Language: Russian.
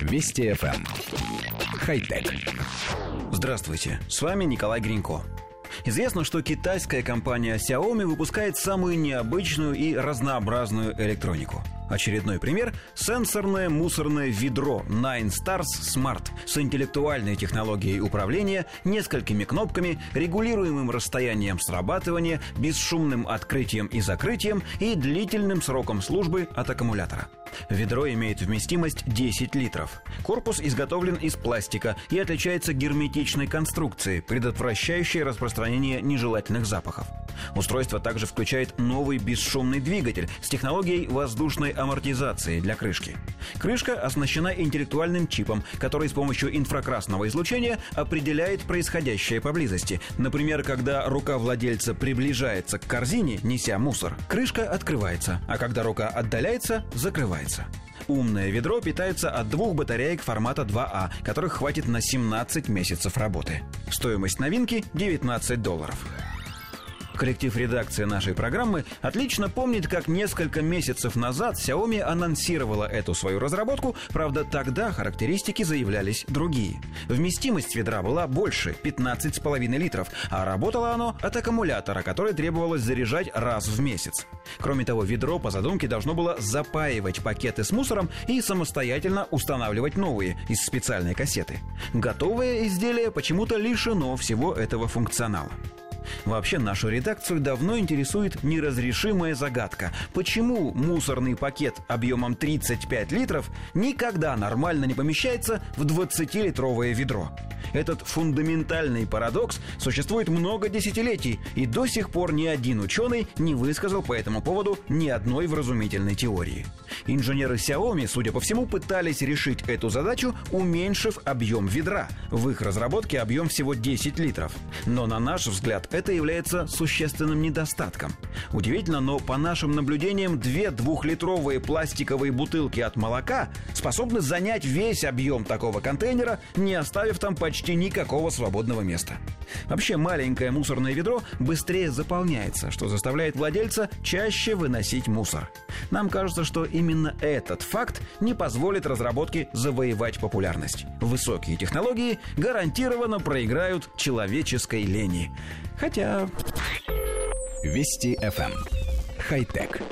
Вести ФМ. Хай-тек. Здравствуйте, с вами Николай Гринько. Известно, что китайская компания Xiaomi выпускает самую необычную и разнообразную электронику. Очередной пример – сенсорное мусорное ведро Ninestars Smart с интеллектуальной технологией управления, несколькими кнопками, регулируемым расстоянием срабатывания, бесшумным открытием и закрытием и длительным сроком службы от аккумулятора. Ведро имеет вместимость 10 литров. Корпус изготовлен из пластика и отличается герметичной конструкцией, предотвращающей распространение нежелательных запахов. Устройство также включает новый бесшумный двигатель с технологией воздушной амортизации для крышки. Крышка оснащена интеллектуальным чипом, который с помощью инфракрасного излучения определяет происходящее поблизости. Например, когда рука владельца приближается к корзине, неся мусор, крышка открывается, а когда рука отдаляется, закрывается. Умное ведро питается от 2 батареек формата 2А, которых хватит на 17 месяцев работы. Стоимость новинки – $19. Коллектив редакции нашей программы отлично помнит, как несколько месяцев назад Xiaomi анонсировала эту свою разработку, правда, тогда характеристики заявлялись другие. Вместимость ведра была больше – 15,5 литров, а работало оно от аккумулятора, который требовалось заряжать раз в месяц. Кроме того, ведро по задумке должно было запаивать пакеты с мусором и самостоятельно устанавливать новые из специальной кассеты. Готовое изделие почему-то лишено всего этого функционала. Вообще, нашу редакцию давно интересует неразрешимая загадка. Почему мусорный пакет объемом 35 литров никогда нормально не помещается в 20-литровое ведро? Этот фундаментальный парадокс существует много десятилетий, и до сих пор ни один ученый не высказал по этому поводу ни одной вразумительной теории. Инженеры Xiaomi, судя по всему, пытались решить эту задачу, уменьшив объем ведра. В их разработке объем всего 10 литров. Но, на наш взгляд, это является существенным недостатком. Удивительно, но по нашим наблюдениям, 2 двухлитровые пластиковые бутылки от молока способны занять весь объем такого контейнера, не оставив там почти никакого свободного места. Вообще, маленькое мусорное ведро быстрее заполняется, что заставляет владельца чаще выносить мусор. Нам кажется, что именно этот факт не позволит разработке завоевать популярность. Высокие технологии гарантированно проиграют человеческой лени. Хотя... Вести FM. Хай-тек.